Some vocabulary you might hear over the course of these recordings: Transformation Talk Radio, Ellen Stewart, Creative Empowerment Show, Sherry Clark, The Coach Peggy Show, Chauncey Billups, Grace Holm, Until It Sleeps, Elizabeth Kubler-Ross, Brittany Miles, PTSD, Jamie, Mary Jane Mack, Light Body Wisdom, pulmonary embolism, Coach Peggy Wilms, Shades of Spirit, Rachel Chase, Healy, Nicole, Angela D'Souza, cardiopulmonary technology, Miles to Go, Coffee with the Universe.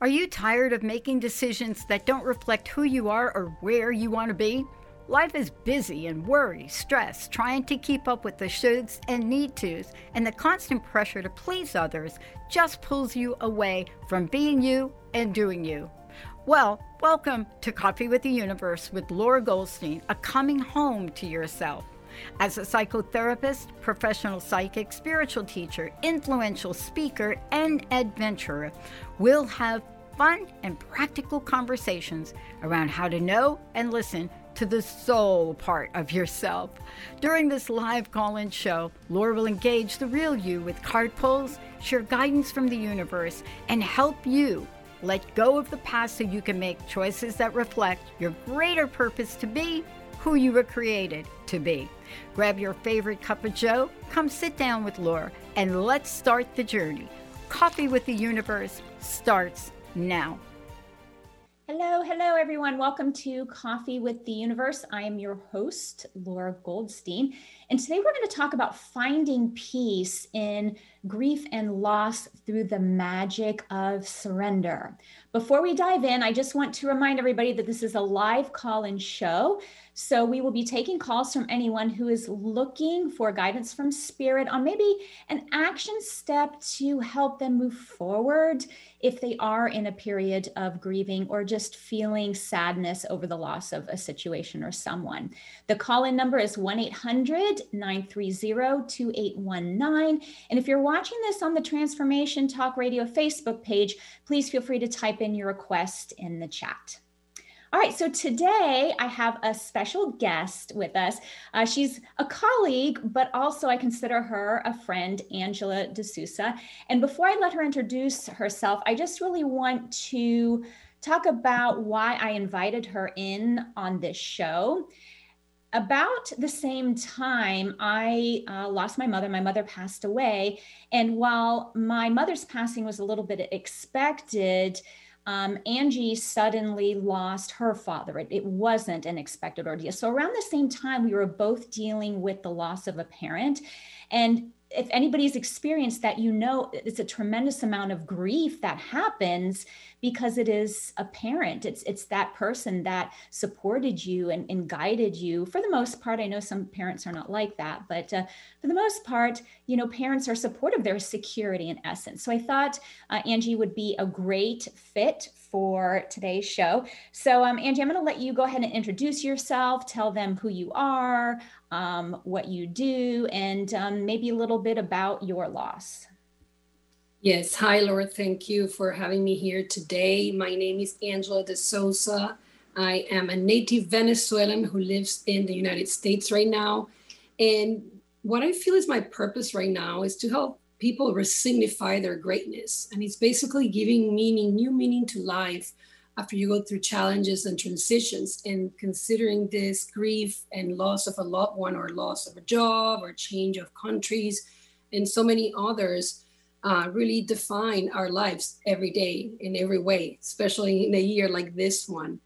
Are you tired of making decisions that don't reflect who you are or where you want to be? Life is busy and worry, stress, trying to keep up with the shoulds and need tos, and the constant pressure to please others just pulls you away from being you and doing you. Well, welcome to Coffee with the Universe with Laura Goldstein, a coming home to yourself. As a psychotherapist, professional psychic, spiritual teacher, influential speaker, and adventurer, we'll have fun and practical conversations around how to know and listen to the soul part of yourself. During this live call-in show, Laura will engage the real you with card pulls, share guidance from the universe, and help you let go of the past so you can make choices that reflect your greater purpose to be who you were created to be. Grab your favorite cup of joe, come sit down with Laura, and let's start the journey. Coffee with the Universe starts now. Hello, hello, everyone. Welcome to Coffee with the Universe. I am your host, Laura Goldstein, and today we're going to talk about finding peace in grief and loss through the magic of surrender. Before we dive in, I just want to remind everybody that this is a live call-in show. So we will be taking calls from anyone who is looking for guidance from spirit on maybe an action step to help them move forward if they are in a period of grieving or just feeling sadness over the loss of a situation or someone. The call-in number is 1-800-930-2819. And if you're watching this on the Transformation Talk Radio Facebook page, please feel free to type in your request in the chat. All right, so today I have a special guest with us. She's a colleague, but also I consider her a friend, Angela D'Souza. And before I let her introduce herself, I just really want to talk about why I invited her in on this show. About the same time, I lost my mother. My mother passed away. And while my mother's passing was a little bit expected, Angie suddenly lost her father. It wasn't an expected ordeal. So around the same time, we were both dealing with the loss of a parent. And if anybody's experienced that, you know, it's a tremendous amount of grief that happens because it is a parent. It's that person that supported you and guided you for the most part. I know some parents are not like that, but for the most part, you know, parents are supportive. They're security in essence. So I thought Angie would be a great fit for today's show. So Angie, I'm going to let you go ahead and introduce yourself, tell them who you are, what you do, and maybe a little bit about your loss. Yes. Hi, Laura. Thank you for having me here today. My name is Angela D'Souza. I am a native Venezuelan who lives in the United States right now. And what I feel is my purpose right now is to help people re-signify their greatness. And it's basically giving meaning, new meaning to life after you go through challenges and transitions, and considering this grief and loss of a loved one or loss of a job or change of countries and so many others really define our lives every day in every way, especially in a year like this one.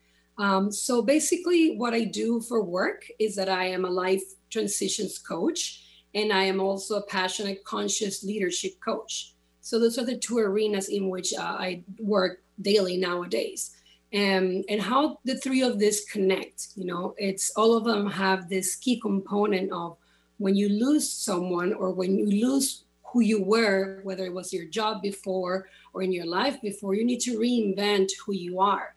So basically what I do for work is that I am a life transitions coach, and I am also a passionate conscious leadership coach. So those are the two arenas in which I work daily nowadays. And how the three of these connect, you know, it's all of them have this key component of when you lose someone or when you lose who you were, whether it was your job before or in your life before, you need to reinvent who you are.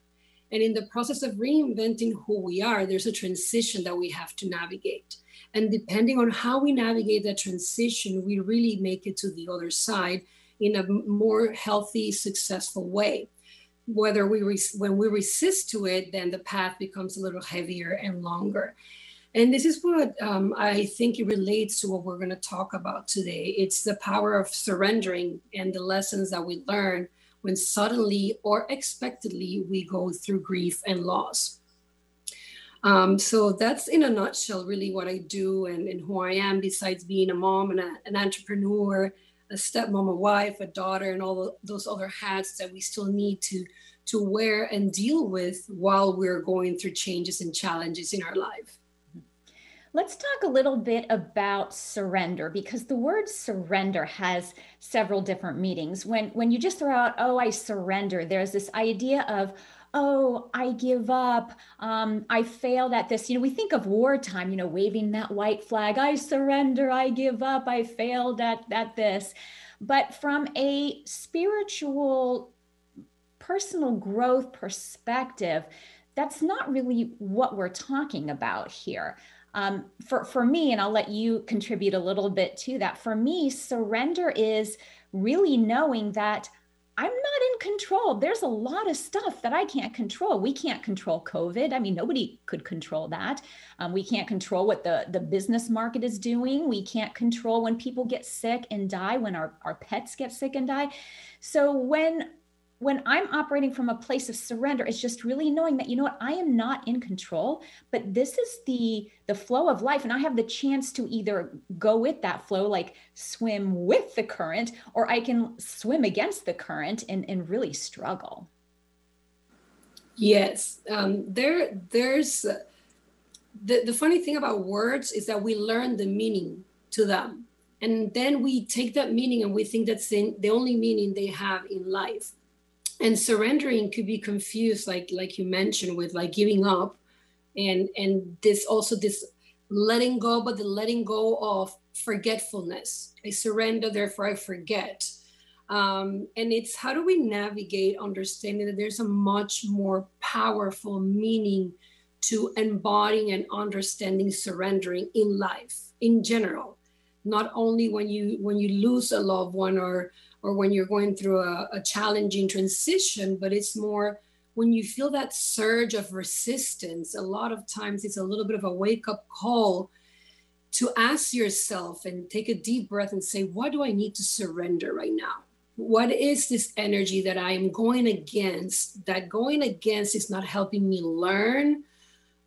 And in the process of reinventing who we are, there's a transition that we have to navigate. And depending on how we navigate that transition, we really make it to the other side in a more healthy, successful way. Whether we when we resist to it, then the path becomes a little heavier and longer. And this is what I think it relates to what we're going to talk about today. It's the power of surrendering and the lessons that we learn when suddenly or expectedly we go through grief and loss. So that's in a nutshell really what I do and who I am, besides being a mom and an entrepreneur, a stepmom, a wife, a daughter, and all those other hats that we still need to wear and deal with while we're going through changes and challenges in our life. Let's talk a little bit about surrender, because the word surrender has several different meanings. When you just throw out, oh, I surrender, there's this idea of, oh, I give up, I failed at this. You know, we think of wartime, you know, waving that white flag, I surrender, I give up, I failed at this. But from a spiritual, personal growth perspective, that's not really what we're talking about here. For me, and I'll let you contribute a little bit to that, for me, surrender is really knowing that I'm not in control. There's a lot of stuff that I can't control. We can't control COVID. I mean, nobody could control that. We can't control what the business market is doing. We can't control when people get sick and die, when our pets get sick and die. So when I'm operating from a place of surrender, it's just really knowing that, you know what, I am not in control, but this is the flow of life. And I have the chance to either go with that flow, like swim with the current, or I can swim against the current and really struggle. Yes. There's the funny thing about words is that we learn the meaning to them. And then we take that meaning and we think that's the only meaning they have in life. And surrendering could be confused, like you mentioned, with like giving up, and this also this letting go, but the letting go of forgetfulness. I surrender, therefore I forget. And it's how do we navigate understanding that there's a much more powerful meaning to embodying and understanding surrendering in life in general, not only when you lose a loved one or when you're going through a challenging transition, but it's more when you feel that surge of resistance. A lot of times it's a little bit of a wake-up call to ask yourself and take a deep breath and say, what do I need to surrender right now? What is this energy that I am going against? That going against is not helping me learn,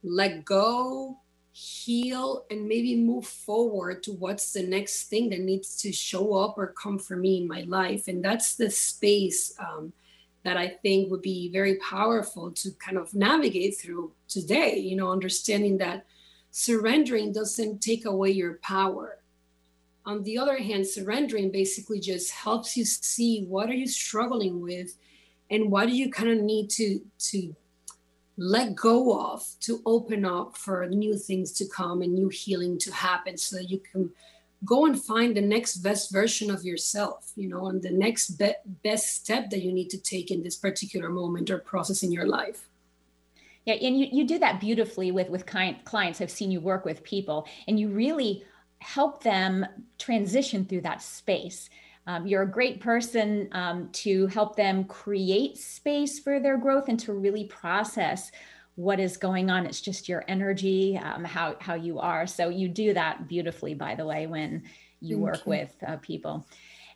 let go, heal, and maybe move forward to what's the next thing that needs to show up or come for me in my life. And that's the space that I think would be very powerful to kind of navigate through today, you know, understanding that surrendering doesn't take away your power. On the other hand, surrendering basically just helps you see what are you struggling with and what do you kind of need to let go of to open up for new things to come and new healing to happen, so that you can go and find the next best version of yourself, you know, and the next best step that you need to take in this particular moment or process in your life. Yeah, and you do that beautifully with clients. I've seen you work with people, and you really help them transition through that space. You're a great person to help them create space for their growth and to really process what is going on. It's just your energy, how you are. So you do that beautifully, by the way, when you work with people.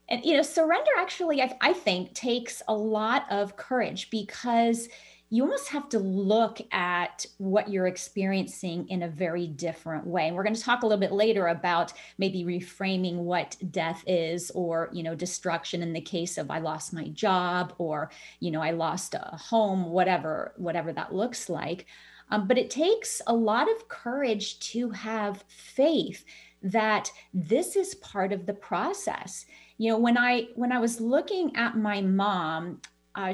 And, you know, surrender actually, I think, takes a lot of courage, because you almost have to look at what you're experiencing in a very different way. And we're going to talk a little bit later about maybe reframing what death is, or, you know, destruction in the case of I lost my job, or, you know, I lost a home, whatever that looks like. But it takes a lot of courage to have faith that this is part of the process. You know, when I was looking at my mom,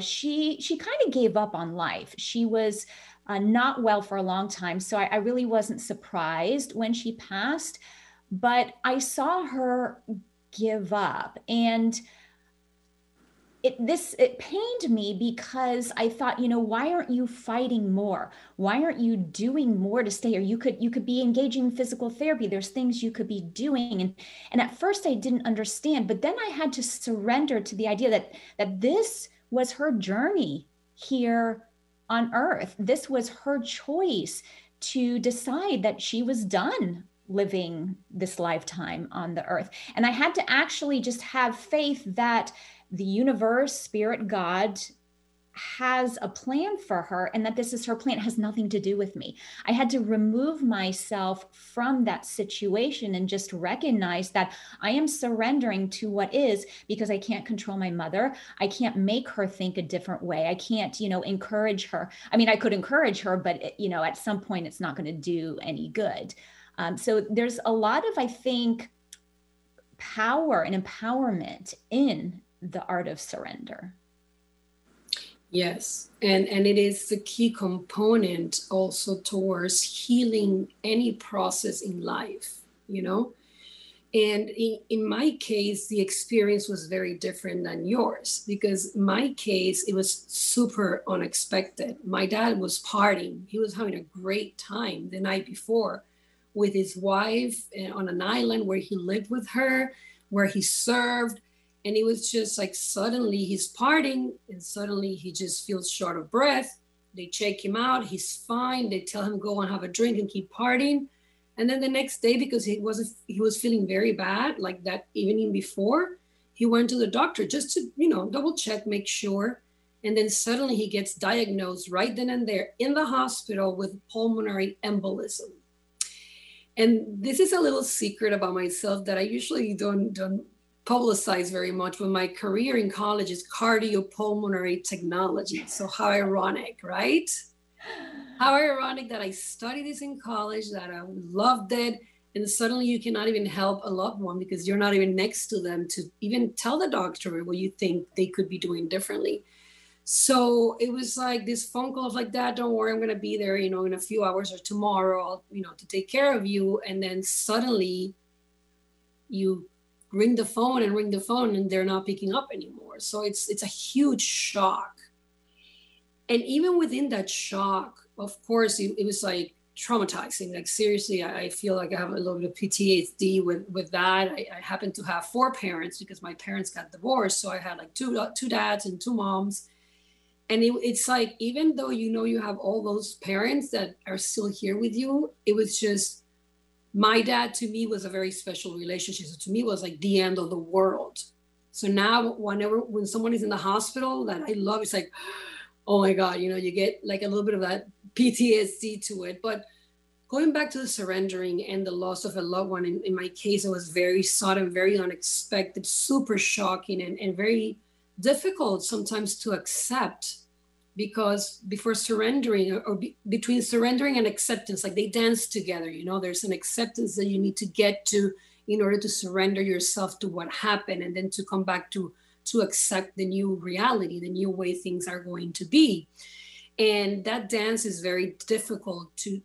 she kind of gave up on life. She was not well for a long time. So I really wasn't surprised when she passed, but I saw her give up. And it pained me, because I thought, you know, why aren't you fighting more? Why aren't you doing more to stay? Or you could be engaging in physical therapy. There's things you could be doing. And at first I didn't understand, but then I had to surrender to the idea that this was her journey here on earth. This was her choice to decide that she was done living this lifetime on the earth. And I had to actually just have faith that the universe, spirit, God has a plan for her, and that this is her plan. It has nothing to do with me. I had to remove myself from that situation and just recognize that I am surrendering to what is, because I can't control my mother. I can't make her think a different way. I can't, you know, encourage her. I mean, I could encourage her, but, you know, at some point it's not going to do any good. So there's a lot of, I think, power and empowerment in the art of surrender. Yes, and it is the key component also towards healing any process in life, you know. And in my case, the experience was very different than yours, because my case, it was super unexpected. My dad was partying. He was having a great time the night before with his wife on an island where he lived with her, where he served. And it was just like, suddenly he's partying and suddenly he just feels short of breath. They check him out. He's fine. They tell him, go and have a drink and keep partying. And then the next day, because he was feeling very bad, like that evening before, he went to the doctor just to, you know, double check, make sure. And then suddenly he gets diagnosed right then and there in the hospital with pulmonary embolism. And this is a little secret about myself that I usually don't publicize very much, but my career in college is cardiopulmonary technology. So how ironic, right? How ironic that I studied this in college, that I loved it, and suddenly you cannot even help a loved one because you're not even next to them to even tell the doctor what you think they could be doing differently. So it was like this phone call of like, Dad, don't worry, I'm going to be there, you know, in a few hours or tomorrow, I'll, you know, to take care of you. And then suddenly you ring the phone and they're not picking up anymore. So it's a huge shock. And even within that shock, of course, it was like traumatizing. Like, seriously, I feel like I have a little bit of PTSD with that. I happen to have four parents because my parents got divorced. So I had like two dads and two moms. And it's like, even though, you know, you have all those parents that are still here with you, it was just, my dad to me was a very special relationship. So to me, it was like the end of the world. So now when someone is in the hospital that I love, it's like, oh my God, you know, you get like a little bit of that PTSD to it. But going back to the surrendering and the loss of a loved one, in my case, it was very sudden, very unexpected, super shocking, and very difficult sometimes to accept, because before surrendering between surrendering and acceptance, like they dance together, you know, there's an acceptance that you need to get to in order to surrender yourself to what happened and then to come back to accept the new reality, the new way things are going to be. And that dance is very difficult to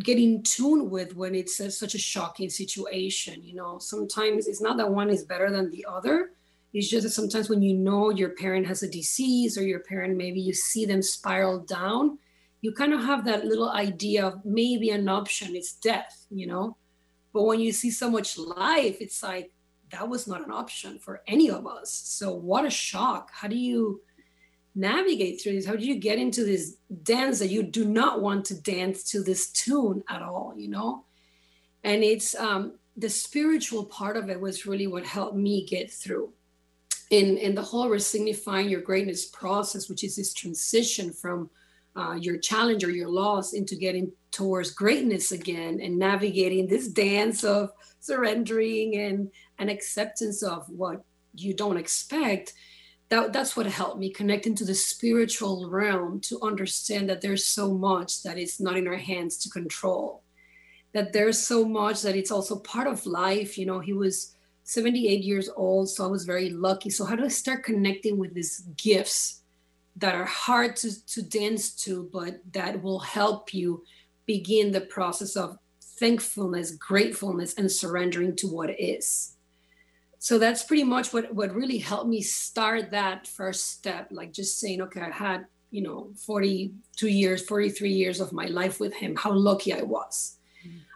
get in tune with when it's such a shocking situation. You know, sometimes it's not that one is better than the other. It's just that sometimes when you know your parent has a disease or your parent, maybe you see them spiral down, you kind of have that little idea of maybe an option is death, you know? But when you see so much life, it's like, that was not an option for any of us. So what a shock. How do you navigate through this? How do you get into this dance that you do not want to dance to this tune at all, you know? And it's the spiritual part of it was really what helped me get through. And the whole resignifying your greatness process, which is this transition from your challenge or your loss into getting towards greatness again and navigating this dance of surrendering and an acceptance of what you don't expect. That's what helped me connecting to the spiritual realm, to understand that there's so much that is not in our hands to control, that there's so much that it's also part of life. You know, he was 78 years old, so I was very lucky. So how do I start connecting with these gifts that are hard to dance to, but that will help you begin the process of thankfulness, gratefulness, and surrendering to what is? So that's pretty much what really helped me start that first step, like just saying, okay, I had, you know, 43 years of my life with him. How lucky I was.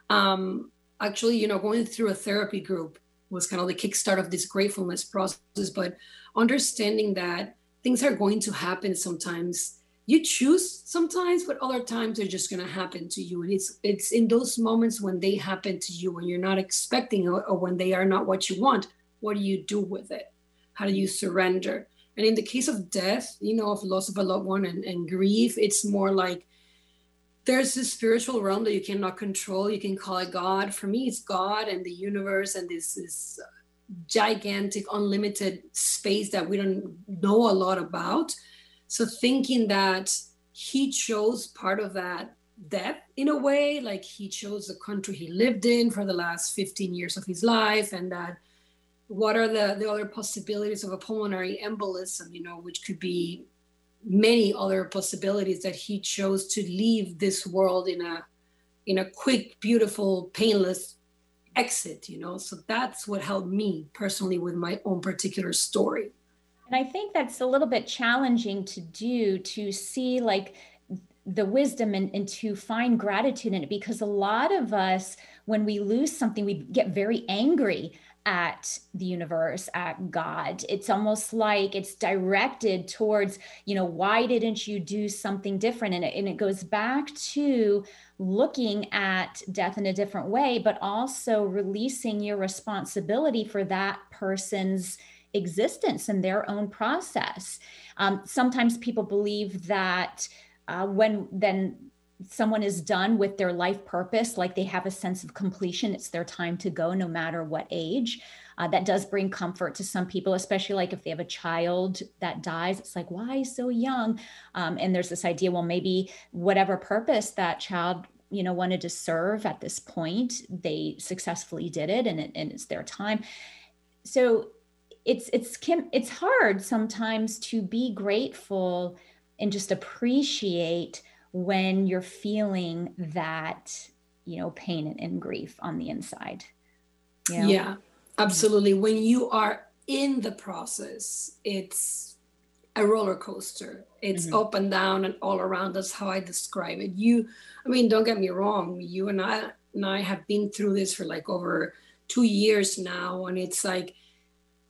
Mm-hmm. Actually, you know, going through a therapy group was kind of the kickstart of this gratefulness process, but understanding that things are going to happen sometimes. You choose sometimes, but other times they're just going to happen to you. And it's in those moments when they happen to you, when you're not expecting or when they are not what you want, what do you do with it? How do you surrender? And in the case of death, you know, of loss of a loved one and grief, it's more like there's this spiritual realm that you cannot control. You can call it God. For me, it's God and the universe and this gigantic, unlimited space that we don't know a lot about. So thinking that he chose part of that death in a way, like he chose the country he lived in for the last 15 years of his life, and that what are the other possibilities of a pulmonary embolism, you know, which could be many other possibilities, that he chose to leave this world in a quick, beautiful, painless exit, you know. So that's what helped me personally with my own particular story. And I think that's a little bit challenging to do, to see like the wisdom and to find gratitude in it, because a lot of us, when we lose something, we get very angry at the universe, at God. It's almost like it's directed towards, you know, why didn't you do something different? And it goes back to looking at death in a different way, but also releasing your responsibility for that person's existence and their own process. Sometimes people believe that when someone is done with their life purpose, like they have a sense of completion, it's their time to go, no matter what age. That does bring comfort to some people, especially like if they have a child that dies, it's like, why so young? And there's this idea, well, maybe whatever purpose that child, you know, wanted to serve at this point, they successfully did it, and it's their time. So it's hard sometimes to be grateful and just appreciate when you're feeling that, you know, pain and grief on the inside. You know? Yeah, absolutely. When you are in the process, it's a roller coaster. It's mm-hmm. up and down and all around. That's how I describe it. Don't get me wrong. You and I have been through this for like over 2 years now. And it's like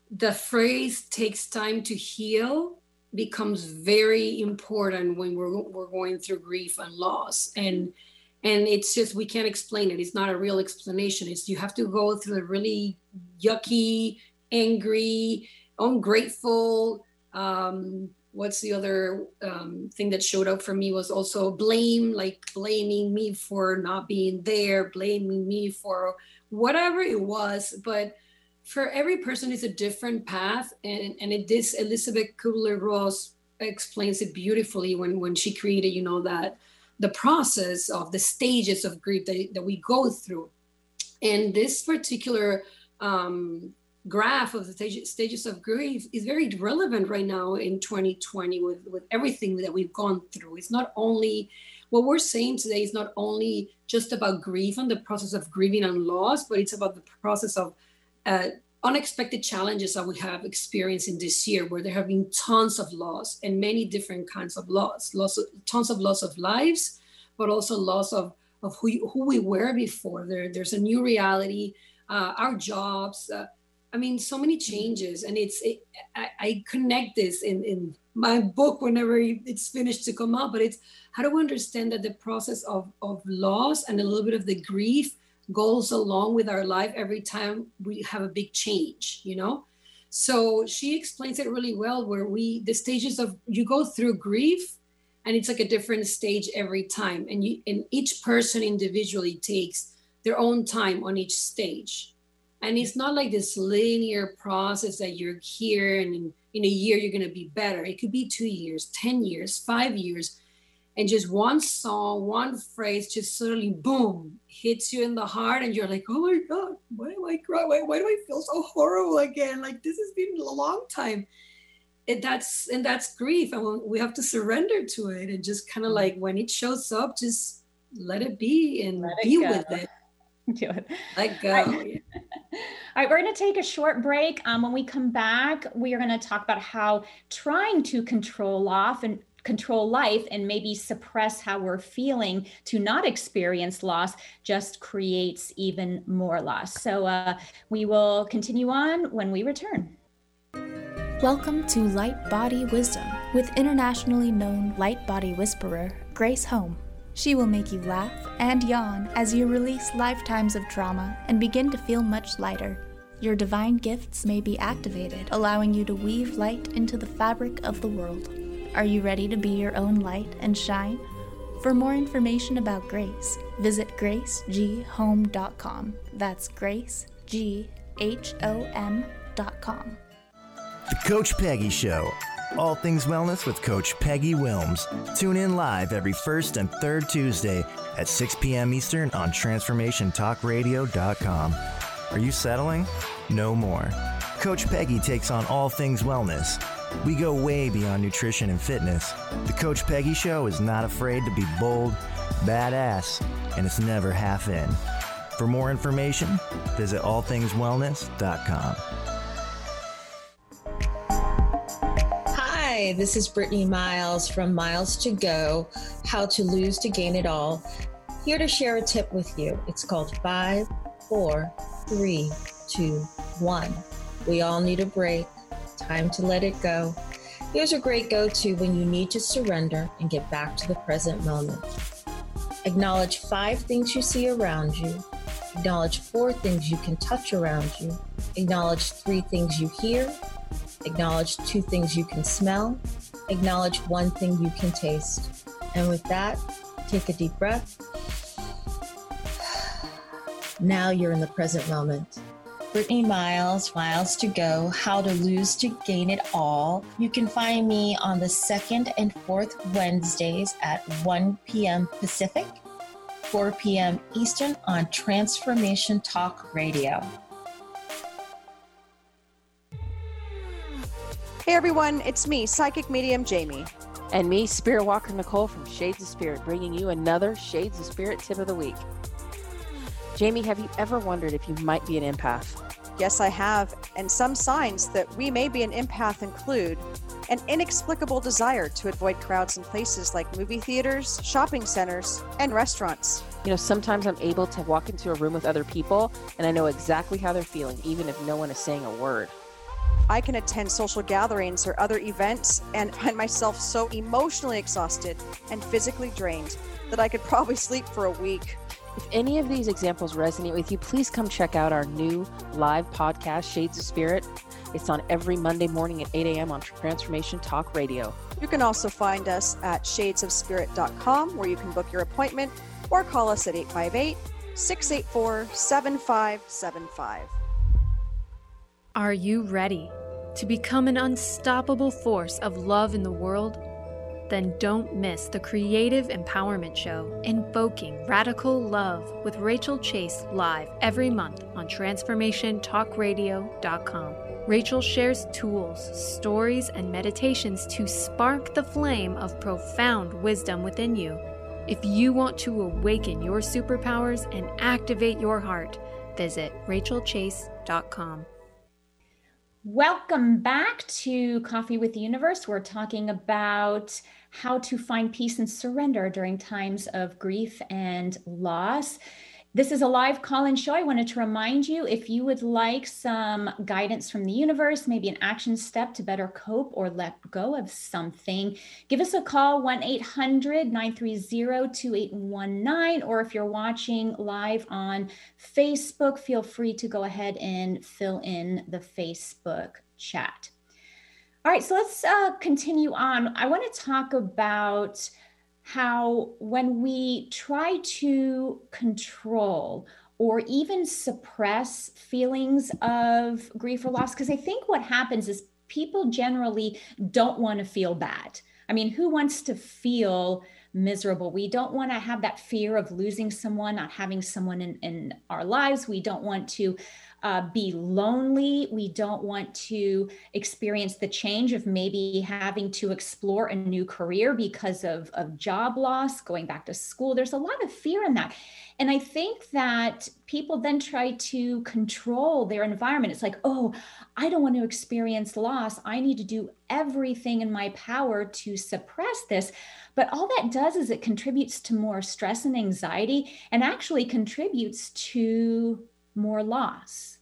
the phrase "takes time to heal" becomes very important when we're going through grief and loss, and it's just, we can't explain it. It's not a real explanation. It's, you have to go through a really yucky, angry, ungrateful. What's the other thing that showed up for me was also blame, like blaming me for not being there, blaming me for whatever it was, but. For every person, it's a different path. And Elizabeth Kubler-Ross explains it beautifully when she created, you know, that the process of the stages of grief that we go through. And this particular graph of the stages of grief is very relevant right now in 2020 with everything that we've gone through. It's not only... what we're saying today is not only just about grief and the process of grieving and loss, but it's about the process of unexpected challenges that we have experienced in this year, where there have been tons of loss and many different kinds of loss, tons of loss of lives, but also loss of who we were before. There's a new reality, our jobs, so many changes. And I connect this in my book whenever it's finished to come out, but it's how do we understand that the process of loss and a little bit of the grief goes along with our life every time we have a big change, you know? So she explains it really well, where the stages of, you go through grief and it's like a different stage every time. And each person individually takes their own time on each stage. And it's not like this linear process that you're here and in a year you're going to be better. It could be 2 years, 10 years, 5 years. And just one song, one phrase, just suddenly, boom, hits you in the heart. And you're like, oh my God, why do I cry? Why do I feel so horrible again? Like, this has been a long time. And that's grief. And we have to surrender to it. And just kind of like, when it shows up, just let it be and be with it. Do it. Let go. All right, we're going to take a short break. When we come back, we are going to talk about how trying to control life and maybe suppress how we're feeling to not experience loss just creates even more loss. So we will continue on when we return. Welcome to Light Body Wisdom with internationally known Light Body Whisperer, Grace Holm. She will make you laugh and yawn as you release lifetimes of trauma and begin to feel much lighter. Your divine gifts may be activated, allowing you to weave light into the fabric of the world. Are you ready to be your own light and shine? For more information about Grace, visit graceghome.com. That's gracegHom.com. The Coach Peggy Show. All Things Wellness with Coach Peggy Wilms. Tune in live every first and third Tuesday at 6 p.m. Eastern on TransformationTalkRadio.com. Are you settling? No more. Coach Peggy takes on all things wellness. We go way beyond nutrition and fitness. The Coach Peggy Show is not afraid to be bold, badass, and it's never half in. For more information, visit allthingswellness.com. Hi, this is Brittany Miles from Miles to Go, How to Lose to Gain It All, here to share a tip with you. It's called 5, 4, 3, 2, 1. We all need a break. Time to let it go. Here's a great go-to when you need to surrender and get back to the present moment. Acknowledge 5 things you see around you. Acknowledge 4 things you can touch around you. Acknowledge 3 things you hear. Acknowledge 2 things you can smell. Acknowledge 1 thing you can taste. And with that, take a deep breath. Now you're in the present moment. Brittany Miles, Miles to Go, How to Lose to Gain It All. You can find me on the 2nd and 4th Wednesdays at 1 p.m. Pacific, 4 p.m. Eastern on Transformation Talk Radio. Hey everyone, it's me, psychic medium Jamie. And me, spirit walker Nicole from Shades of Spirit, bringing you another Shades of Spirit tip of the week. Jamie, have you ever wondered if you might be an empath? Yes, I have. And some signs that we may be an empath include an inexplicable desire to avoid crowds in places like movie theaters, shopping centers, and restaurants. You know, sometimes I'm able to walk into a room with other people and I know exactly how they're feeling, even if no one is saying a word. I can attend social gatherings or other events and find myself so emotionally exhausted and physically drained that I could probably sleep for a week. If any of these examples resonate with you, please come check out our new live podcast, Shades of Spirit. It's on every Monday morning at 8 a.m. on Transformation Talk Radio. You can also find us at shadesofspirit.com, where you can book your appointment or call us at 858-684-7575. Are you ready to become an unstoppable force of love in the world? Then don't miss the Creative Empowerment Show, Invoking Radical Love with Rachel Chase, live every month on TransformationTalkRadio.com. Rachel shares tools, stories, and meditations to spark the flame of profound wisdom within you. If you want to awaken your superpowers and activate your heart, visit RachelChase.com. Welcome back to Coffee with the Universe. We're talking about how to find peace and surrender during times of grief and loss. This is a live call-in show. I wanted to remind you, if you would like some guidance from the universe, maybe an action step to better cope or let go of something, give us a call, 1-800-930-2819. Or if you're watching live on Facebook, feel free to go ahead and fill in the Facebook chat. All right, so let's continue on. I want to talk about how when we try to control or even suppress feelings of grief or loss, because I think what happens is people generally don't want to feel bad. I mean, who wants to feel miserable? We don't want to have that fear of losing someone, not having someone in our lives. We don't want to be lonely. We don't want to experience the change of maybe having to explore a new career because of job loss, going back to school. There's a lot of fear in that. And I think that people then try to control their environment. It's like, oh, I don't want to experience loss. I need to do everything in my power to suppress this. But all that does is it contributes to more stress and anxiety, and actually contributes to more loss.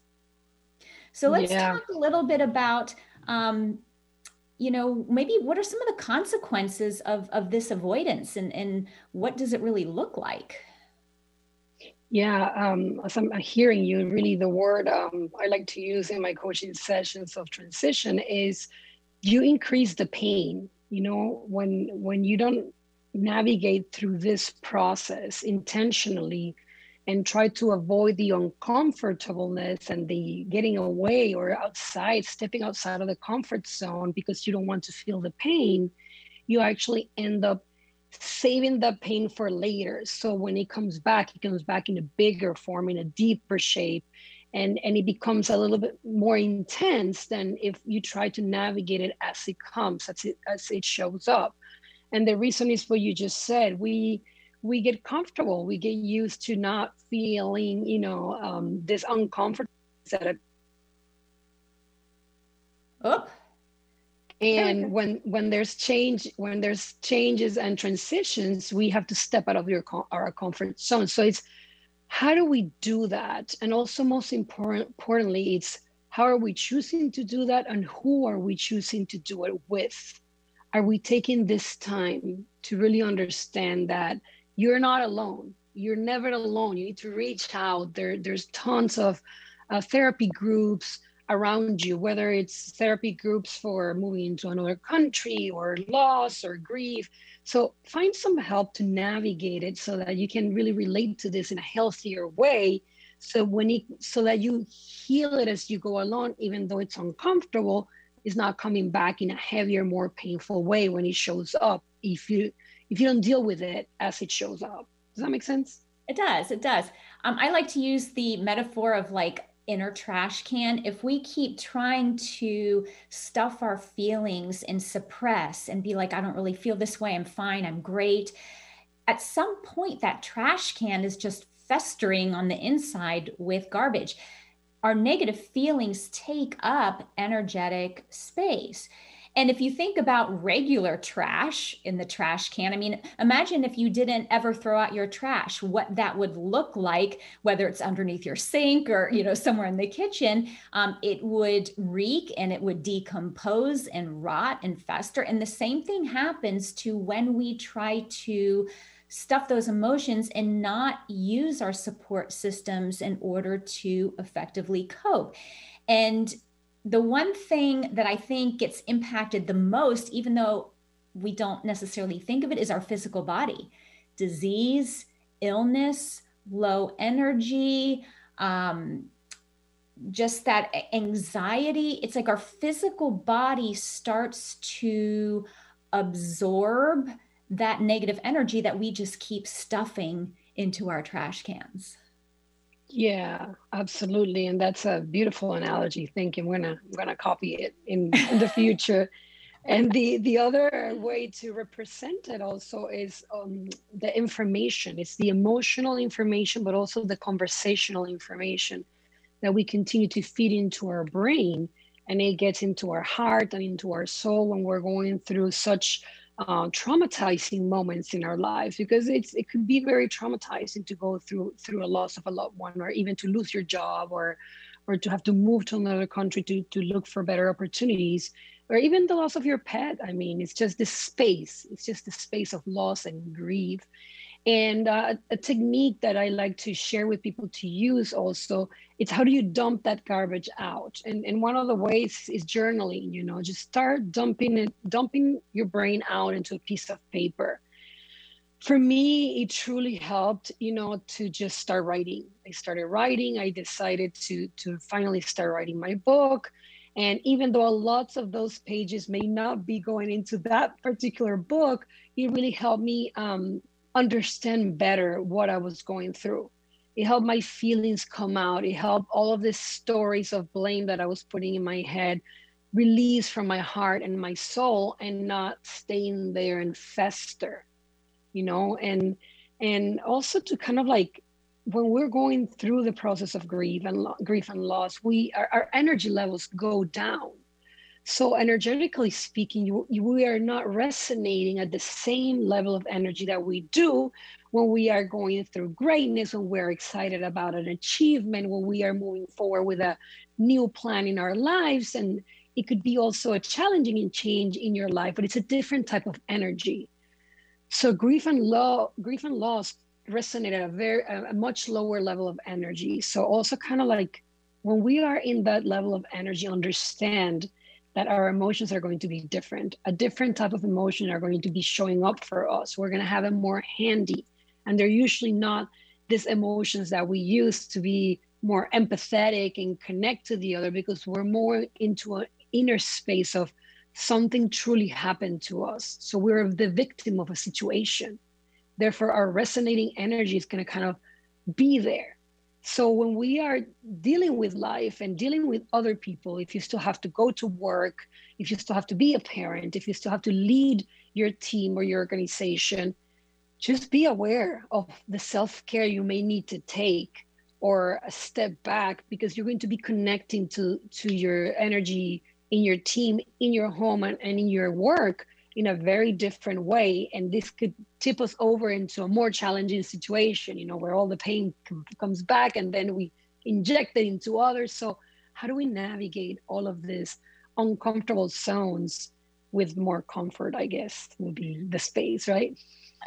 So let's talk a little bit about, you know, maybe what are some of the consequences of this avoidance, and what does it really look like? Yeah, as I'm hearing you, really the word I like to use in my coaching sessions of transition is you increase the pain. You know, when you don't navigate through this process intentionally, and try to avoid the uncomfortableness and the getting away or outside, stepping outside of the comfort zone because you don't want to feel the pain, you actually end up saving the pain for later. So when it comes back in a bigger form, in a deeper shape, and it becomes a little bit more intense than if you try to navigate it as it comes, as it shows up. And the reason is what you just said. We get comfortable. We get used to not feeling, this uncomfort. And when there's change, when there's changes and transitions, we have to step out of our comfort zone. So it's, how do we do that? And also most importantly, it's how are we choosing to do that, and who are we choosing to do it with? Are we taking this time to really understand that you're not alone? You're never alone. You need to reach out. There's tons of therapy groups around you, whether it's therapy groups for moving into another country or loss or grief. So find some help to navigate it so that you can really relate to this in a healthier way. So that you heal it as you go along, even though it's uncomfortable, it's not coming back in a heavier, more painful way when it shows up, if you don't deal with it as it shows up. Does that make sense? It does. I like to use the metaphor of like inner trash can. If we keep trying to stuff our feelings and suppress and be like, I don't really feel this way, I'm fine, I'm great. At some point, that trash can is just festering on the inside with garbage. Our negative feelings take up energetic space. And if you think about regular trash in the trash can, I mean, imagine if you didn't ever throw out your trash, what that would look like, whether it's underneath your sink or, somewhere in the kitchen. It would reek and it would decompose and rot and fester. And the same thing happens to when we try to stuff those emotions and not use our support systems in order to effectively cope. And the one thing that I think gets impacted the most, even though we don't necessarily think of it, is our physical body. Disease, illness, low energy, just that anxiety. It's like our physical body starts to absorb that negative energy that we just keep stuffing into our trash cans. Yeah, absolutely. And that's a beautiful analogy. Thank you. I'm gonna copy it in the future. And the other way to represent it also is the information. It's the emotional information, but also the conversational information that we continue to feed into our brain, and it gets into our heart and into our soul when we're going through such traumatizing moments in our lives, because it could be very traumatizing to go through a loss of a loved one, or even to lose your job, or to have to move to another country to look for better opportunities, or even the loss of your pet. I mean, it's just the space of loss and grief. And a technique that I like to share with people to use also, it's how do you dump that garbage out? And one of the ways is journaling. Just start dumping your brain out into a piece of paper. For me, it truly helped, to just start writing. I started writing. I decided to finally start writing my book. And even though lots of those pages may not be going into that particular book, it really helped me understand better what I was going through. It helped my feelings come out. It helped all of these stories of blame that I was putting in my head release from my heart and my soul, and not staying there and fester, and also to kind of like, when we're going through the process of grief and loss, our energy levels go down. So energetically speaking, we are not resonating at the same level of energy that we do when we are going through greatness, when we're excited about an achievement, when we are moving forward with a new plan in our lives. And it could be also a challenging change in your life, but it's a different type of energy. So grief and loss resonate at a much lower level of energy. So also kind of like when we are in that level of energy, understand that our emotions are going to be different. A different type of emotion are going to be showing up for us. We're going to have them more handy. And they're usually not these emotions that we use to be more empathetic and connect to the other, because we're more into an inner space of something truly happened to us. So we're the victim of a situation. Therefore, our resonating energy is going to kind of be there. So when we are dealing with life and dealing with other people, if you still have to go to work, if you still have to be a parent, if you still have to lead your team or your organization, just be aware of the self-care you may need to take or a step back, because you're going to be connecting to your energy in your team, in your home, and in your work in a very different way. And this could tip us over into a more challenging situation, you know, where all the pain comes back and then we inject it into others. So how do we navigate all of these uncomfortable zones with more comfort, I guess, would be the space, right?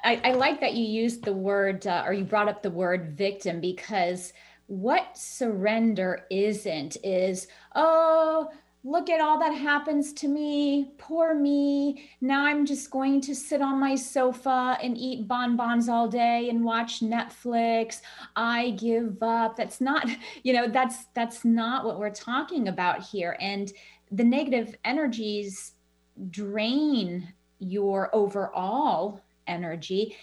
I like that you used the word, or you brought up the word victim, because what surrender isn't is, oh, look at all that happens to me, poor me. Now I'm just going to sit on my sofa and eat bonbons all day and watch Netflix. I give up. That's not, you know, that's not what we're talking about here. And the negative energies drain your overall energy.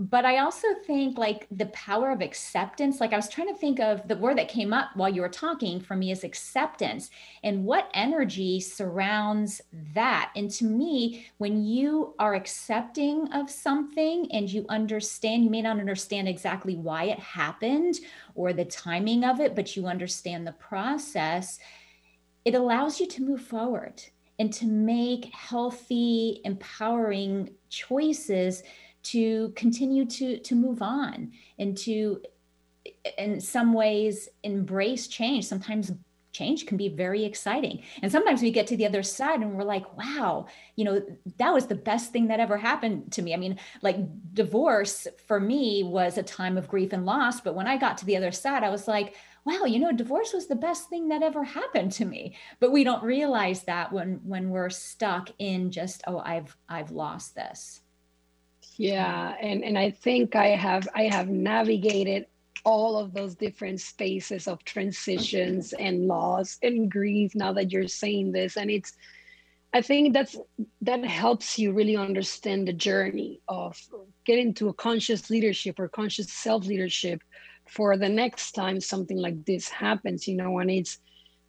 But I also think like the power of acceptance, like I was trying to think of the word that came up while you were talking for me is acceptance, and what energy surrounds that. And to me, when you are accepting of something and you understand, you may not understand exactly why it happened or the timing of it, but you understand the process, it allows you to move forward and to make healthy, empowering choices to continue to move on and to, in some ways, embrace change. Sometimes change can be very exciting. And sometimes we get to the other side and we're like, wow, you know, that was the best thing that ever happened to me. I mean, like divorce for me was a time of grief and loss. But when I got to the other side, I was like, wow, you know, divorce was the best thing that ever happened to me. But we don't realize that when we're stuck in just, oh, I've lost this. Yeah, and I think I have navigated all of those different spaces of transitions and loss and grief, now that you're saying this. And it's, I think that helps you really understand the journey of getting to a conscious leadership or conscious self-leadership for the next time something like this happens, you know. And it's,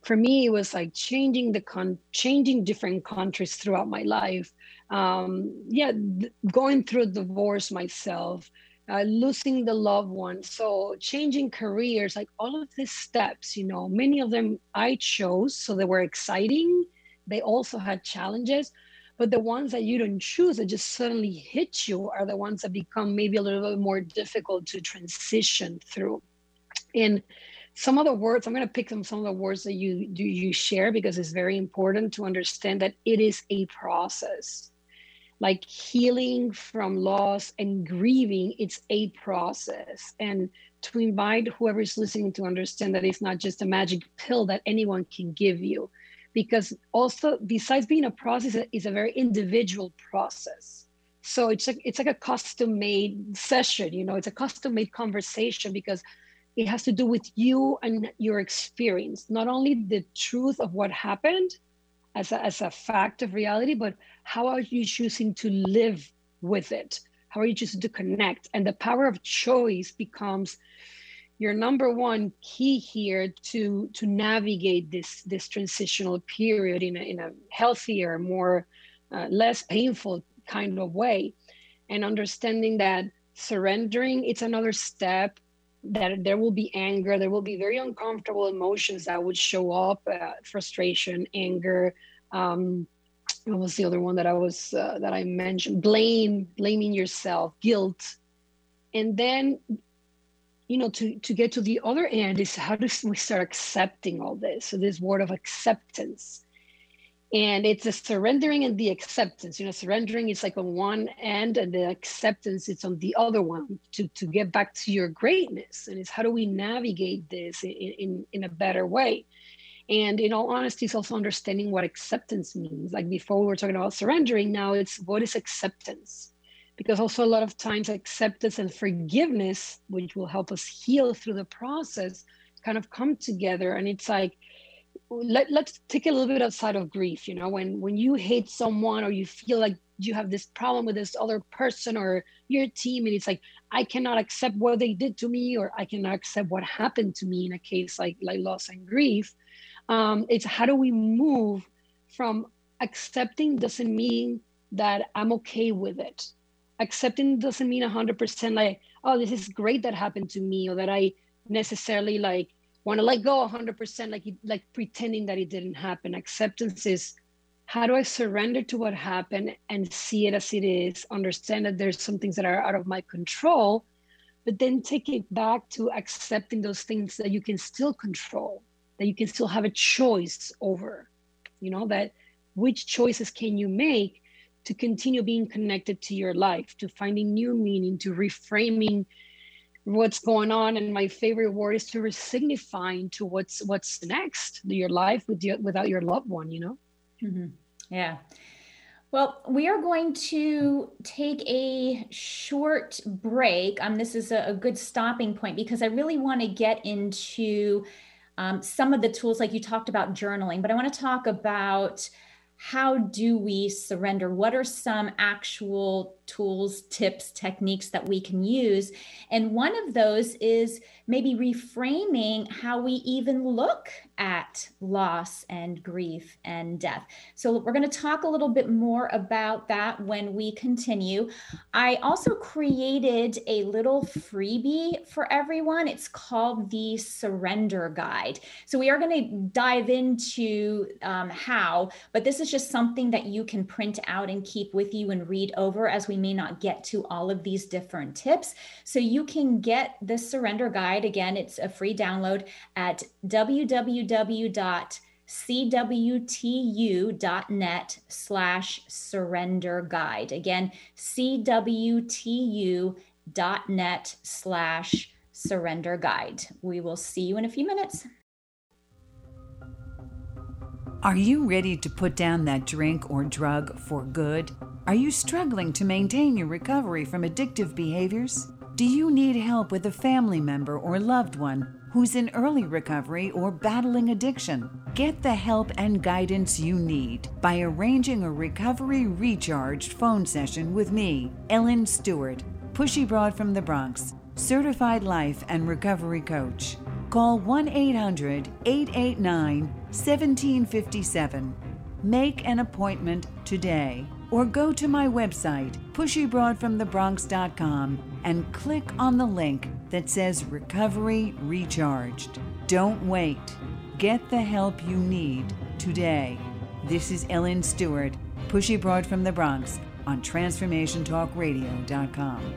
for me, it was like changing different countries throughout my life. Going through a divorce myself, losing the loved one. So changing careers, like all of these steps, you know, many of them I chose. So they were exciting. They also had challenges, but the ones that you don't choose that just suddenly hit you are the ones that become maybe a little bit more difficult to transition through. And some of the words, I'm going to pick some of the words that you share, because it's very important to understand that it is a process. Like healing from loss and grieving, it's a process. And to invite whoever is listening to understand that it's not just a magic pill that anyone can give you, because also, besides being a process, it's a very individual process. So it's like a custom-made session, you know, it's a custom-made conversation, because it has to do with you and your experience, not only the truth of what happened as a fact of reality, but how are you choosing to live with it? How are you choosing to connect? And the power of choice becomes your number one key here to navigate this transitional period in a healthier, more less painful kind of way. And understanding that surrendering, it's another step, that there will be anger, there will be very uncomfortable emotions that would show up, frustration, anger, what was the other one that I mentioned? Blaming yourself, guilt. And then, you know, to get to the other end is, how do we start accepting all this? So this word of acceptance, and it's the surrendering and the acceptance. You know, surrendering is like on one end, and the acceptance it's on the other one, to get back to your greatness. And it's, how do we navigate this in a better way? And in all honesty, it's also understanding what acceptance means. Like before we were talking about surrendering, now it's, what is acceptance? because also a lot of times acceptance and forgiveness, which will help us heal through the process, kind of come together. And it's like, let's take a little bit outside of grief. You know, when you hate someone or you feel like you have this problem with this other person or your team, and it's like, I cannot accept what they did to me, or I cannot accept what happened to me in a case like loss and grief. It's how do we move from accepting doesn't mean that I'm okay with it. Accepting doesn't mean 100% like, oh, this is great that happened to me, or that I necessarily like want to let go 100%, like pretending that it didn't happen. Acceptance is, how do I surrender to what happened and see it as it is, understand that there's some things that are out of my control, but then take it back to accepting those things that you can still control, that you can still have a choice over, you know, that which choices can you make to continue being connected to your life, to finding new meaning, to reframing what's going on. And my favorite word is to resignifying to what's next, your life without your loved one, you know? Mm-hmm. Yeah. Well, we are going to take a short break. This is a good stopping point, because I really want to get into some of the tools, like you talked about journaling, but I want to talk about how do we surrender? What are some actual tools, tips, techniques that we can use? And one of those is maybe reframing how we even look at loss and grief and death. So we're going to talk a little bit more about that when we continue. I also created a little freebie for everyone. It's called the Surrender Guide. So we are going to dive into how, but this is just something that you can print out and keep with you and read over, as we may not get to all of these different tips. So you can get the Surrender Guide. Again, it's a free download at www.cwtu.net/surrenderguide. Again, cwtu.net/surrenderguide. We will see you in a few minutes. Are you ready to put down that drink or drug for good? Are you struggling to maintain your recovery from addictive behaviors? Do you need help with a family member or loved one who's in early recovery or battling addiction? Get the help and guidance you need by arranging a recovery recharged phone session with me, Ellen Stewart, Pushy Broad from the Bronx, certified life and recovery coach. Call 1-800-889-1757. Make an appointment today. Or go to my website, pushybroadfromthebronx.com, and click on the link that says Recovery Recharged. Don't wait. Get the help you need today. This is Ellen Stewart, Pushy Broad from the Bronx, on TransformationTalkRadio.com.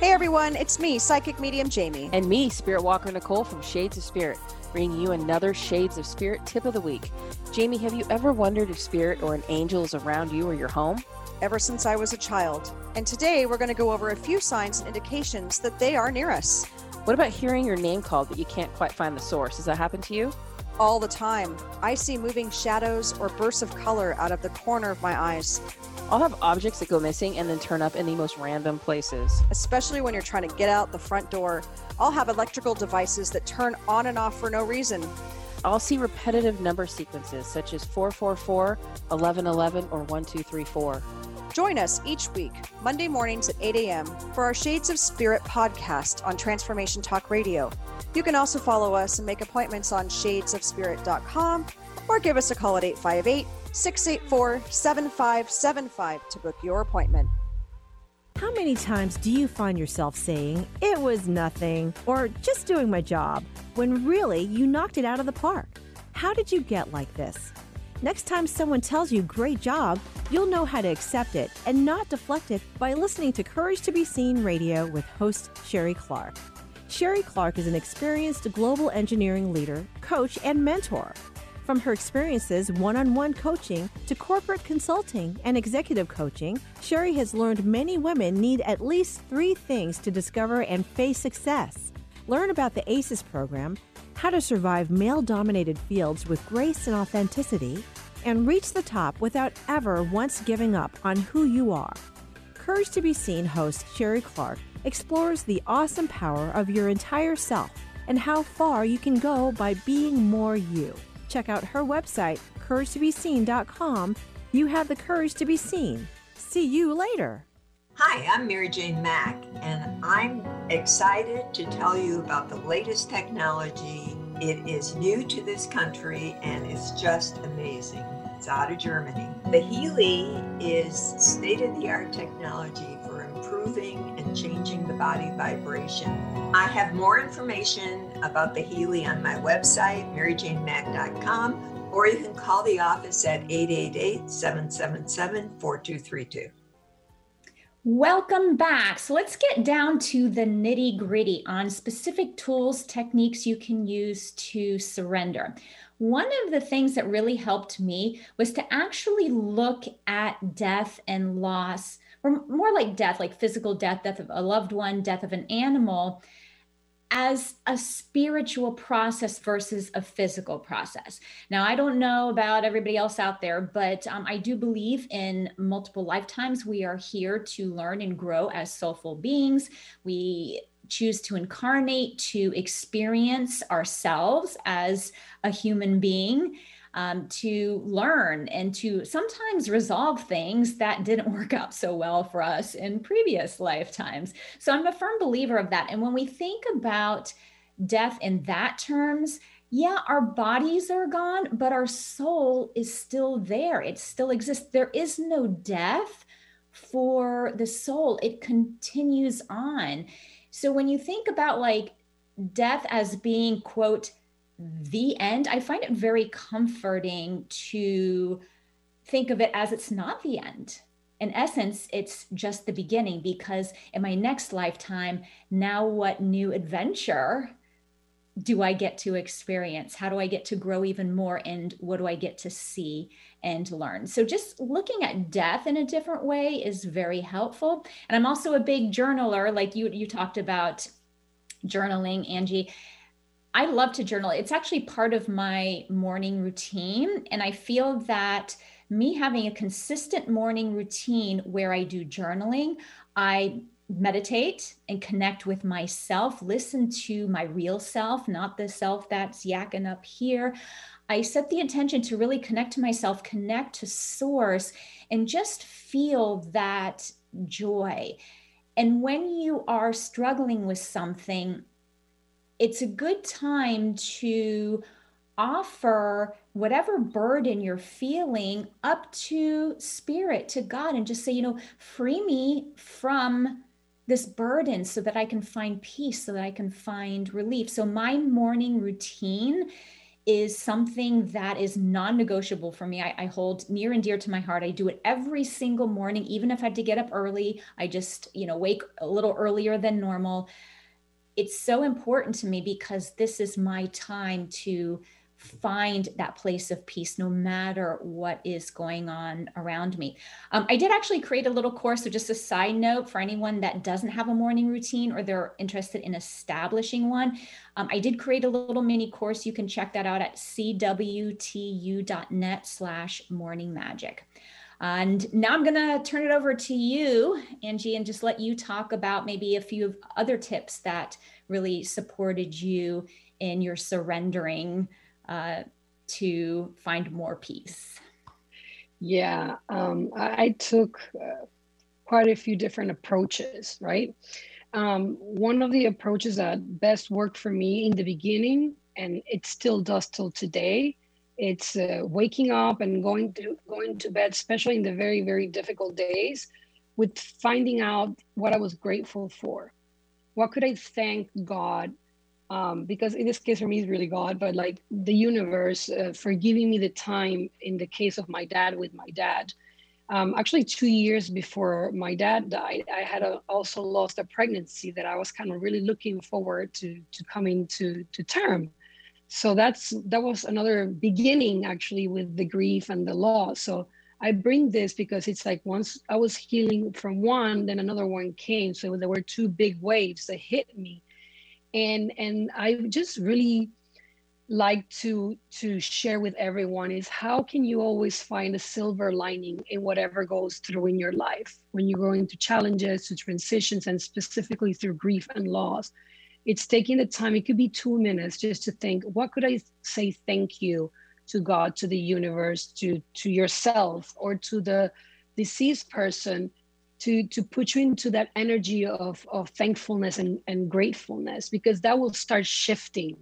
Hey everyone, it's me, Psychic Medium Jamie. And me, Spirit Walker Nicole from Shades of Spirit, bringing you another Shades of Spirit tip of the week. Jamie, have you ever wondered if spirit or an angel is around you or your home? Ever since I was a child. And today we're going to go over a few signs and indications that they are near us. What about hearing your name called but you can't quite find the source? Does that happen to you? All the time. I see moving shadows or bursts of color out of the corner of my eyes. I'll have objects that go missing and then turn up in the most random places. Especially when you're trying to get out the front door. I'll have electrical devices that turn on and off for no reason. I'll see repetitive number sequences such as 444, 1111, or 1234. Join us each week, Monday mornings at 8 a.m. for our Shades of Spirit podcast on Transformation Talk Radio. You can also follow us and make appointments on shadesofspirit.com or give us a call at 858-684-7575 to book your appointment. How many times do you find yourself saying, it was nothing, or just doing my job, when really you knocked it out of the park? How did you get like this? Next time someone tells you great job, you'll know how to accept it and not deflect it by listening to Courage to Be Seen Radio with host Sherry Clark. Sherry Clark is an experienced global engineering leader, coach, and mentor. From her experiences one-on-one coaching to corporate consulting and executive coaching, Sherry has learned many women need at least 3 things to discover and face success. learn about the ACES program, how to survive male-dominated fields with grace and authenticity, and reach the top without ever once giving up on who you are. Courage to Be Seen host Sherry Clark explores the awesome power of your entire self and how far you can go by being more you. Check out her website, CourageToBeSeen.com. You have the courage to be seen. See you later. Hi, I'm Mary Jane Mack, and I'm excited to tell you about the latest technology. It is new to this country, and it's just amazing. It's out of Germany. The Healy is state-of-the-art technology for improving and changing the body vibration. I have more information about the Healy on my website, MaryJaneMack.com. Or you can call the office at 888-777-4232. Welcome back. So let's get down to the nitty gritty on specific tools, techniques you can use to surrender. One of the things that really helped me was to actually look at death and loss, or more like death, like physical death, death of a loved one, death of an animal, as a spiritual process versus a physical process. Now, I don't know about everybody else out there, but I do believe in multiple lifetimes. We are here to learn and grow as soulful beings. We choose to incarnate, to experience ourselves as a human being, to learn and to sometimes resolve things that didn't work out so well for us in previous lifetimes. So I'm a firm believer of that. And when we think about death in that terms, yeah, our bodies are gone, but our soul is still there. It still exists. There is no death for the soul. It continues on. So when you think about like death as being, quote, the end, I find it very comforting to think of it as it's not the end. In essence, it's just the beginning, because in my next lifetime, now what new adventure do I get to experience? How do I get to grow even more? And what do I get to see and learn? So just looking at death in a different way is very helpful. And I'm also a big journaler, like you talked about journaling, Angie. I love to journal. It's actually part of my morning routine. And I feel that me having a consistent morning routine where I do journaling, I meditate and connect with myself, listen to my real self, not the self that's yakking up here. I set the intention to really connect to myself, connect to source, and just feel that joy. And when you are struggling with something, it's a good time to offer whatever burden you're feeling up to spirit, to God, and just say, free me from this burden so that I can find peace, so that I can find relief. So my morning routine is something that is non-negotiable for me. I hold near and dear to my heart. I do it every single morning, even if I had to get up early. I just, wake a little earlier than normal. It's so important to me because this is my time to find that place of peace, no matter what is going on around me. I did actually create a little course. So just a side note for anyone that doesn't have a morning routine or they're interested in establishing one. I did create a little mini course. You can check that out at cwtu.net/morningmagic. And now I'm going to turn it over to you, Angie, and just let you talk about maybe a few other tips that really supported you in your surrendering to find more peace. Yeah, I took quite a few different approaches, right? One of the approaches that best worked for me in the beginning, and it still does till today, it's waking up and going to bed, especially in the very, very difficult days, with finding out what I was grateful for. What could I thank God? Because in this case, for me, it's really God, but like the universe for giving me the time in the case of my dad with my dad. Actually, 2 years before my dad died, I had also lost a pregnancy that I was kind of really looking forward to coming to term. So that was another beginning, actually, with the grief and the loss. So I bring this because it's like once I was healing from one, then another one came. So there were two big waves that hit me. And I just really like to share with everyone is how can you always find a silver lining in whatever goes through in your life when you go into challenges, to transitions, and specifically through grief and loss. It's taking the time. It could be 2 minutes just to think, what could I say thank you to God, to the universe, to yourself, or to the deceased person to put you into that energy of thankfulness and gratefulness, because that will start shifting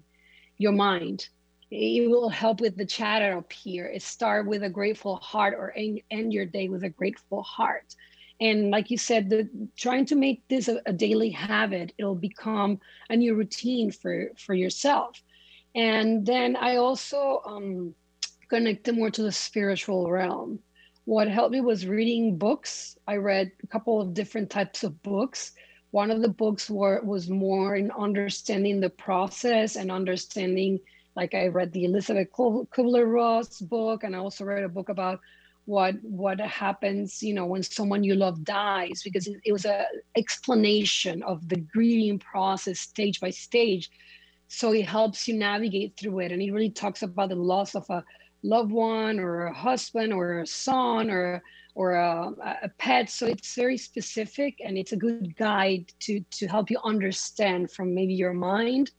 your mind. It will help with the chatter up here. It start with a grateful heart, or end your day with a grateful heart. And like you said, trying to make this a daily habit, it'll become a new routine for yourself. And then I also connected more to the spiritual realm. What helped me was reading books. I read a couple of different types of books. One of the books was more in understanding the process and understanding, like I read the Elizabeth Kubler-Ross book, and I also read a book about what happens, you know, when someone you love dies, because it was an explanation of the grieving process stage by stage. So it helps you navigate through it. And it really talks about the loss of a loved one, or a husband, or a son, or a pet. So it's very specific, and it's a good guide to help you understand from maybe your mind.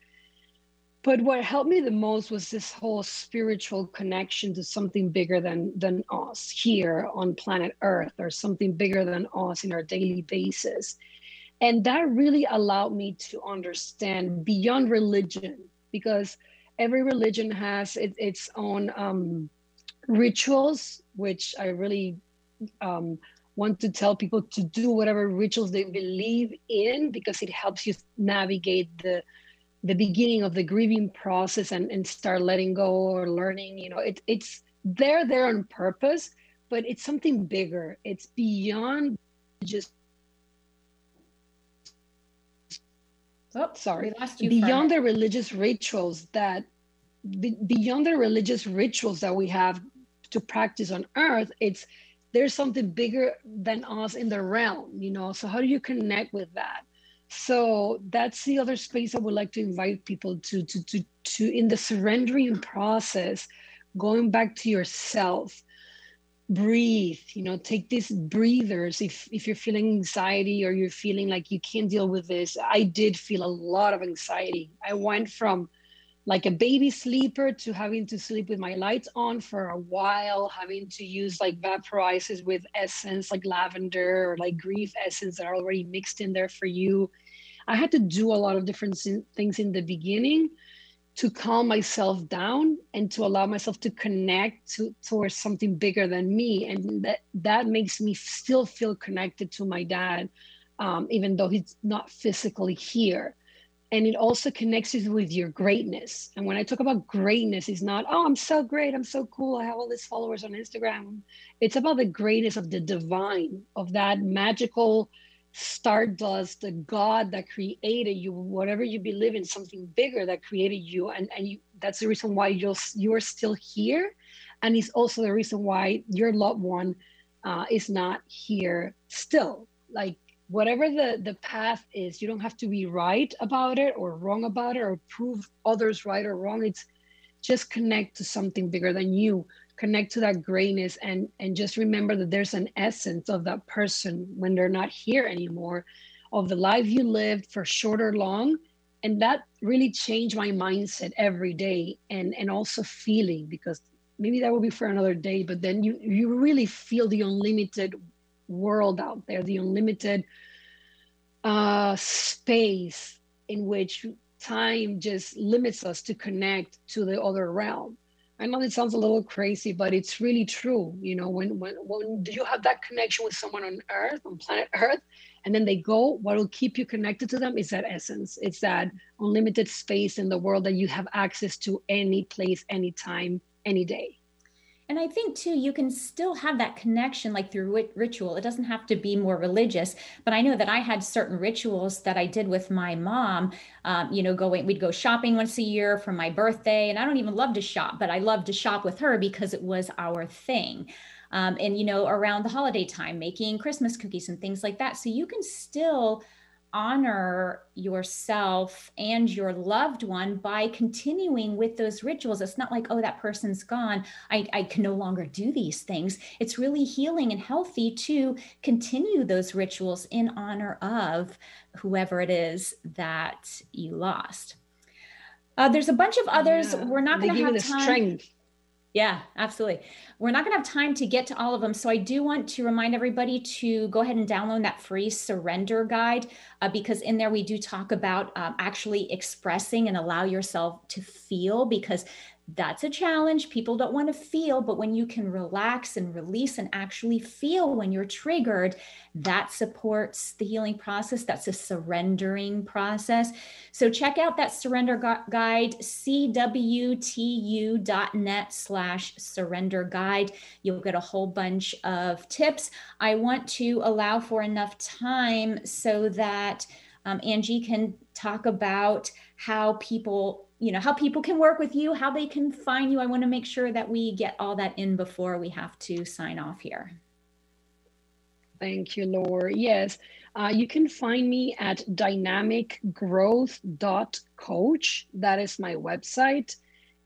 But what helped me the most was this whole spiritual connection to something bigger than us here on planet Earth, or something bigger than us in our daily basis. And that really allowed me to understand beyond religion, because every religion has its own rituals, which I really want to tell people to do whatever rituals they believe in, because it helps you navigate the beginning of the grieving process and start letting go or learning. You know, it's there on purpose, but it's something bigger. It's beyond just. Oh, sorry. Beyond the religious rituals that we have to practice on Earth, there's something bigger than us in the realm, you know. So how do you connect with that? So that's the other space I would like to invite people to in the surrendering process, going back to yourself. Breathe, you know, take these breathers. If you're feeling anxiety, or you're feeling like you can't deal with this. I did feel a lot of anxiety. I went from like a baby sleeper to having to sleep with my lights on for a while, having to use like vaporizers with essence, like lavender or like grief essence that are already mixed in there for you. I had to do a lot of different things in the beginning to calm myself down and to allow myself to connect towards something bigger than me. And that makes me still feel connected to my dad, even though he's not physically here. And it also connects you with your greatness. And when I talk about greatness, it's not, oh, I'm so great, I'm so cool, I have all these followers on Instagram. It's about the greatness of the divine, of that magical stardust, the God that created you, whatever you believe in, something bigger that created you. And you, that's the reason why you're still here. And it's also the reason why your loved one is not here still. Like whatever the path is, you don't have to be right about it or wrong about it or prove others right or wrong. It's just connect to something bigger than you. Connect to that greatness and just remember that there's an essence of that person when they're not here anymore, of the life you lived for short or long. And that really changed my mindset every day, and also feeling, because maybe that will be for another day, but then you really feel the unlimited world out there, the unlimited space in which time just limits us to connect to the other realm. I know it sounds a little crazy, but it's really true. You know, when you have that connection with someone on Earth, on planet Earth, and then they go, what will keep you connected to them is that essence. It's that unlimited space in the world that you have access to any place, any time, any day. And I think too, you can still have that connection like through ritual. It doesn't have to be more religious, but I know that I had certain rituals that I did with my mom, we'd go shopping once a year for my birthday. And I don't even love to shop, but I loved to shop with her because it was our thing. Around the holiday time, making Christmas cookies and things like that. So you can still honor yourself and your loved one by continuing with those rituals. It's not like, oh, that person's gone, I can no longer do these things. It's really healing and healthy to continue those rituals in honor of whoever it is that you lost. There's a bunch of others. Yeah. We're not going to have time. Strength. Yeah, absolutely. We're not going to have time to get to all of them. So I do want to remind everybody to go ahead and download that free surrender guide, because in there we do talk about actually expressing and allow yourself to feel, because that's a challenge. People don't want to feel, but when you can relax and release and actually feel when you're triggered, that supports the healing process. That's a surrendering process. So check out that surrender guide, cwtu.net/surrender guide. You'll get a whole bunch of tips. I want to allow for enough time so that Angie can talk about how people, you know, how people can work with you, how they can find you. I want to make sure that we get all that in before we have to sign off here. Thank you, Laura. Yes, you can find me at dynamicgrowth.coach. That is my website.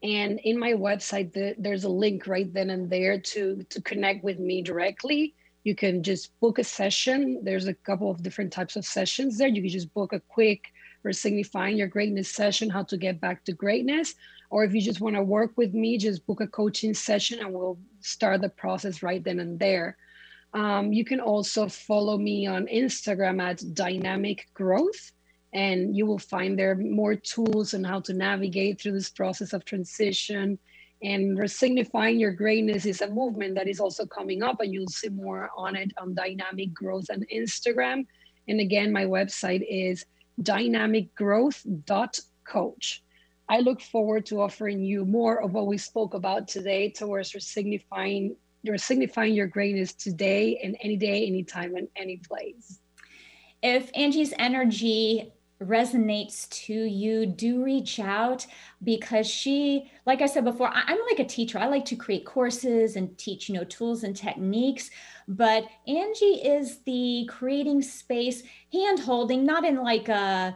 And in my website, there's a link right then and there to connect with me directly. You can just book a session. There's a couple of different types of sessions there. You can just book a quick or Signifying Your Greatness session, How to Get Back to Greatness. Or if you just want to work with me, just book a coaching session and we'll start the process right then and there. You can also follow me on Instagram at Dynamic Growth, and you will find there more tools on how to navigate through this process of transition. And Signifying Your Greatness is a movement that is also coming up, and you'll see more on it on Dynamic Growth on Instagram. And again, my website is dynamicgrowth.coach. I look forward to offering you more of what we spoke about today towards signifying your greatness today and any day, any time, and any place. If Angie's energy resonates to you, do reach out, because she, like I said before, I'm like a teacher. I like to create courses and teach, you know, tools and techniques, but Angie is the creating space, hand holding, not in like a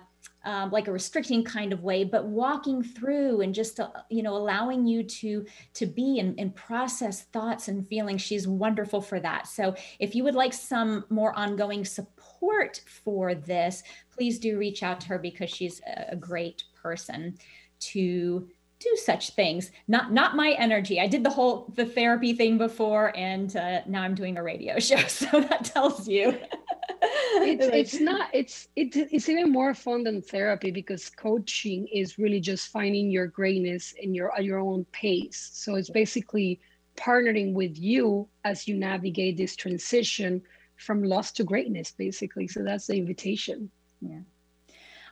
restricting kind of way, but walking through and just, you know, allowing you to be and process thoughts and feelings. She's wonderful for that. So if you would like some more ongoing support for this, please do reach out to her, because she's a great person to do such things. Not my energy. I did the therapy thing before, and now I'm doing a radio show. So that tells you. It's even more fun than therapy, because coaching is really just finding your greatness in your own pace. So it's basically partnering with you as you navigate this transition from loss to greatness, basically. So that's the invitation. Yeah.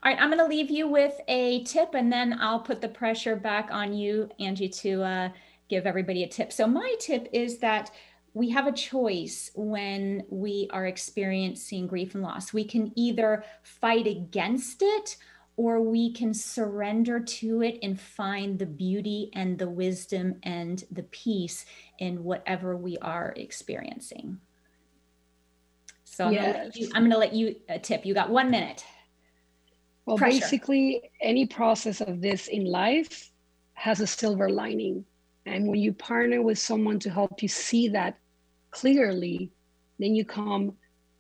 All right, I'm going to leave you with a tip, and then I'll put the pressure back on you, Angie, to give everybody a tip. So my tip is that we have a choice when we are experiencing grief and loss. We can either fight against it, or we can surrender to it and find the beauty and the wisdom and the peace in whatever we are experiencing. So I'm going to let you a tip. You got 1 minute. Well, pressure. Basically, any process of this in life has a silver lining. And when you partner with someone to help you see that clearly, then you come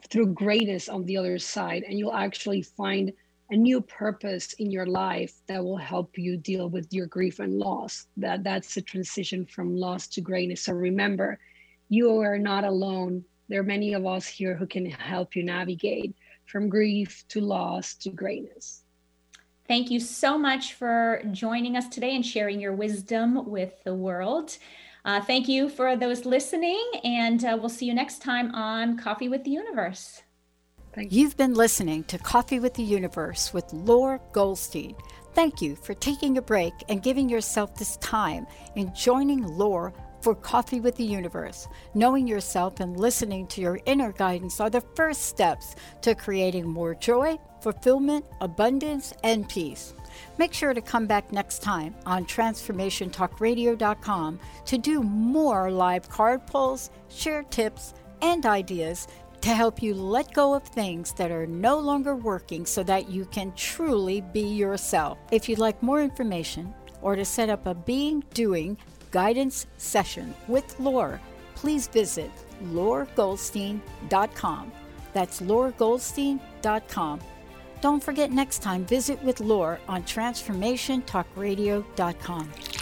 through greatness on the other side, and you'll actually find a new purpose in your life that will help you deal with your grief and loss. That's the transition from loss to greatness. So remember, you are not alone. There are many of us here who can help you navigate from grief to loss to greatness. Thank you so much for joining us today and sharing your wisdom with the world. Thank you for those listening, and we'll see you next time on Coffee with the Universe. Thank you. You've been listening to Coffee with the Universe with Laura Goldstein. Thank you for taking a break and giving yourself this time and joining Laura for Coffee with the Universe. Knowing yourself and listening to your inner guidance are the first steps to creating more joy, fulfillment, abundance, and peace. Make sure to come back next time on TransformationTalkRadio.com to do more live card polls, share tips and ideas, to help you let go of things that are no longer working so that you can truly be yourself. If you'd like more information or to set up a being doing guidance session with Laura, please visit lauragoldstein.com. That's lauragoldstein.com. Don't forget, next time, visit with Laura on transformationtalkradio.com.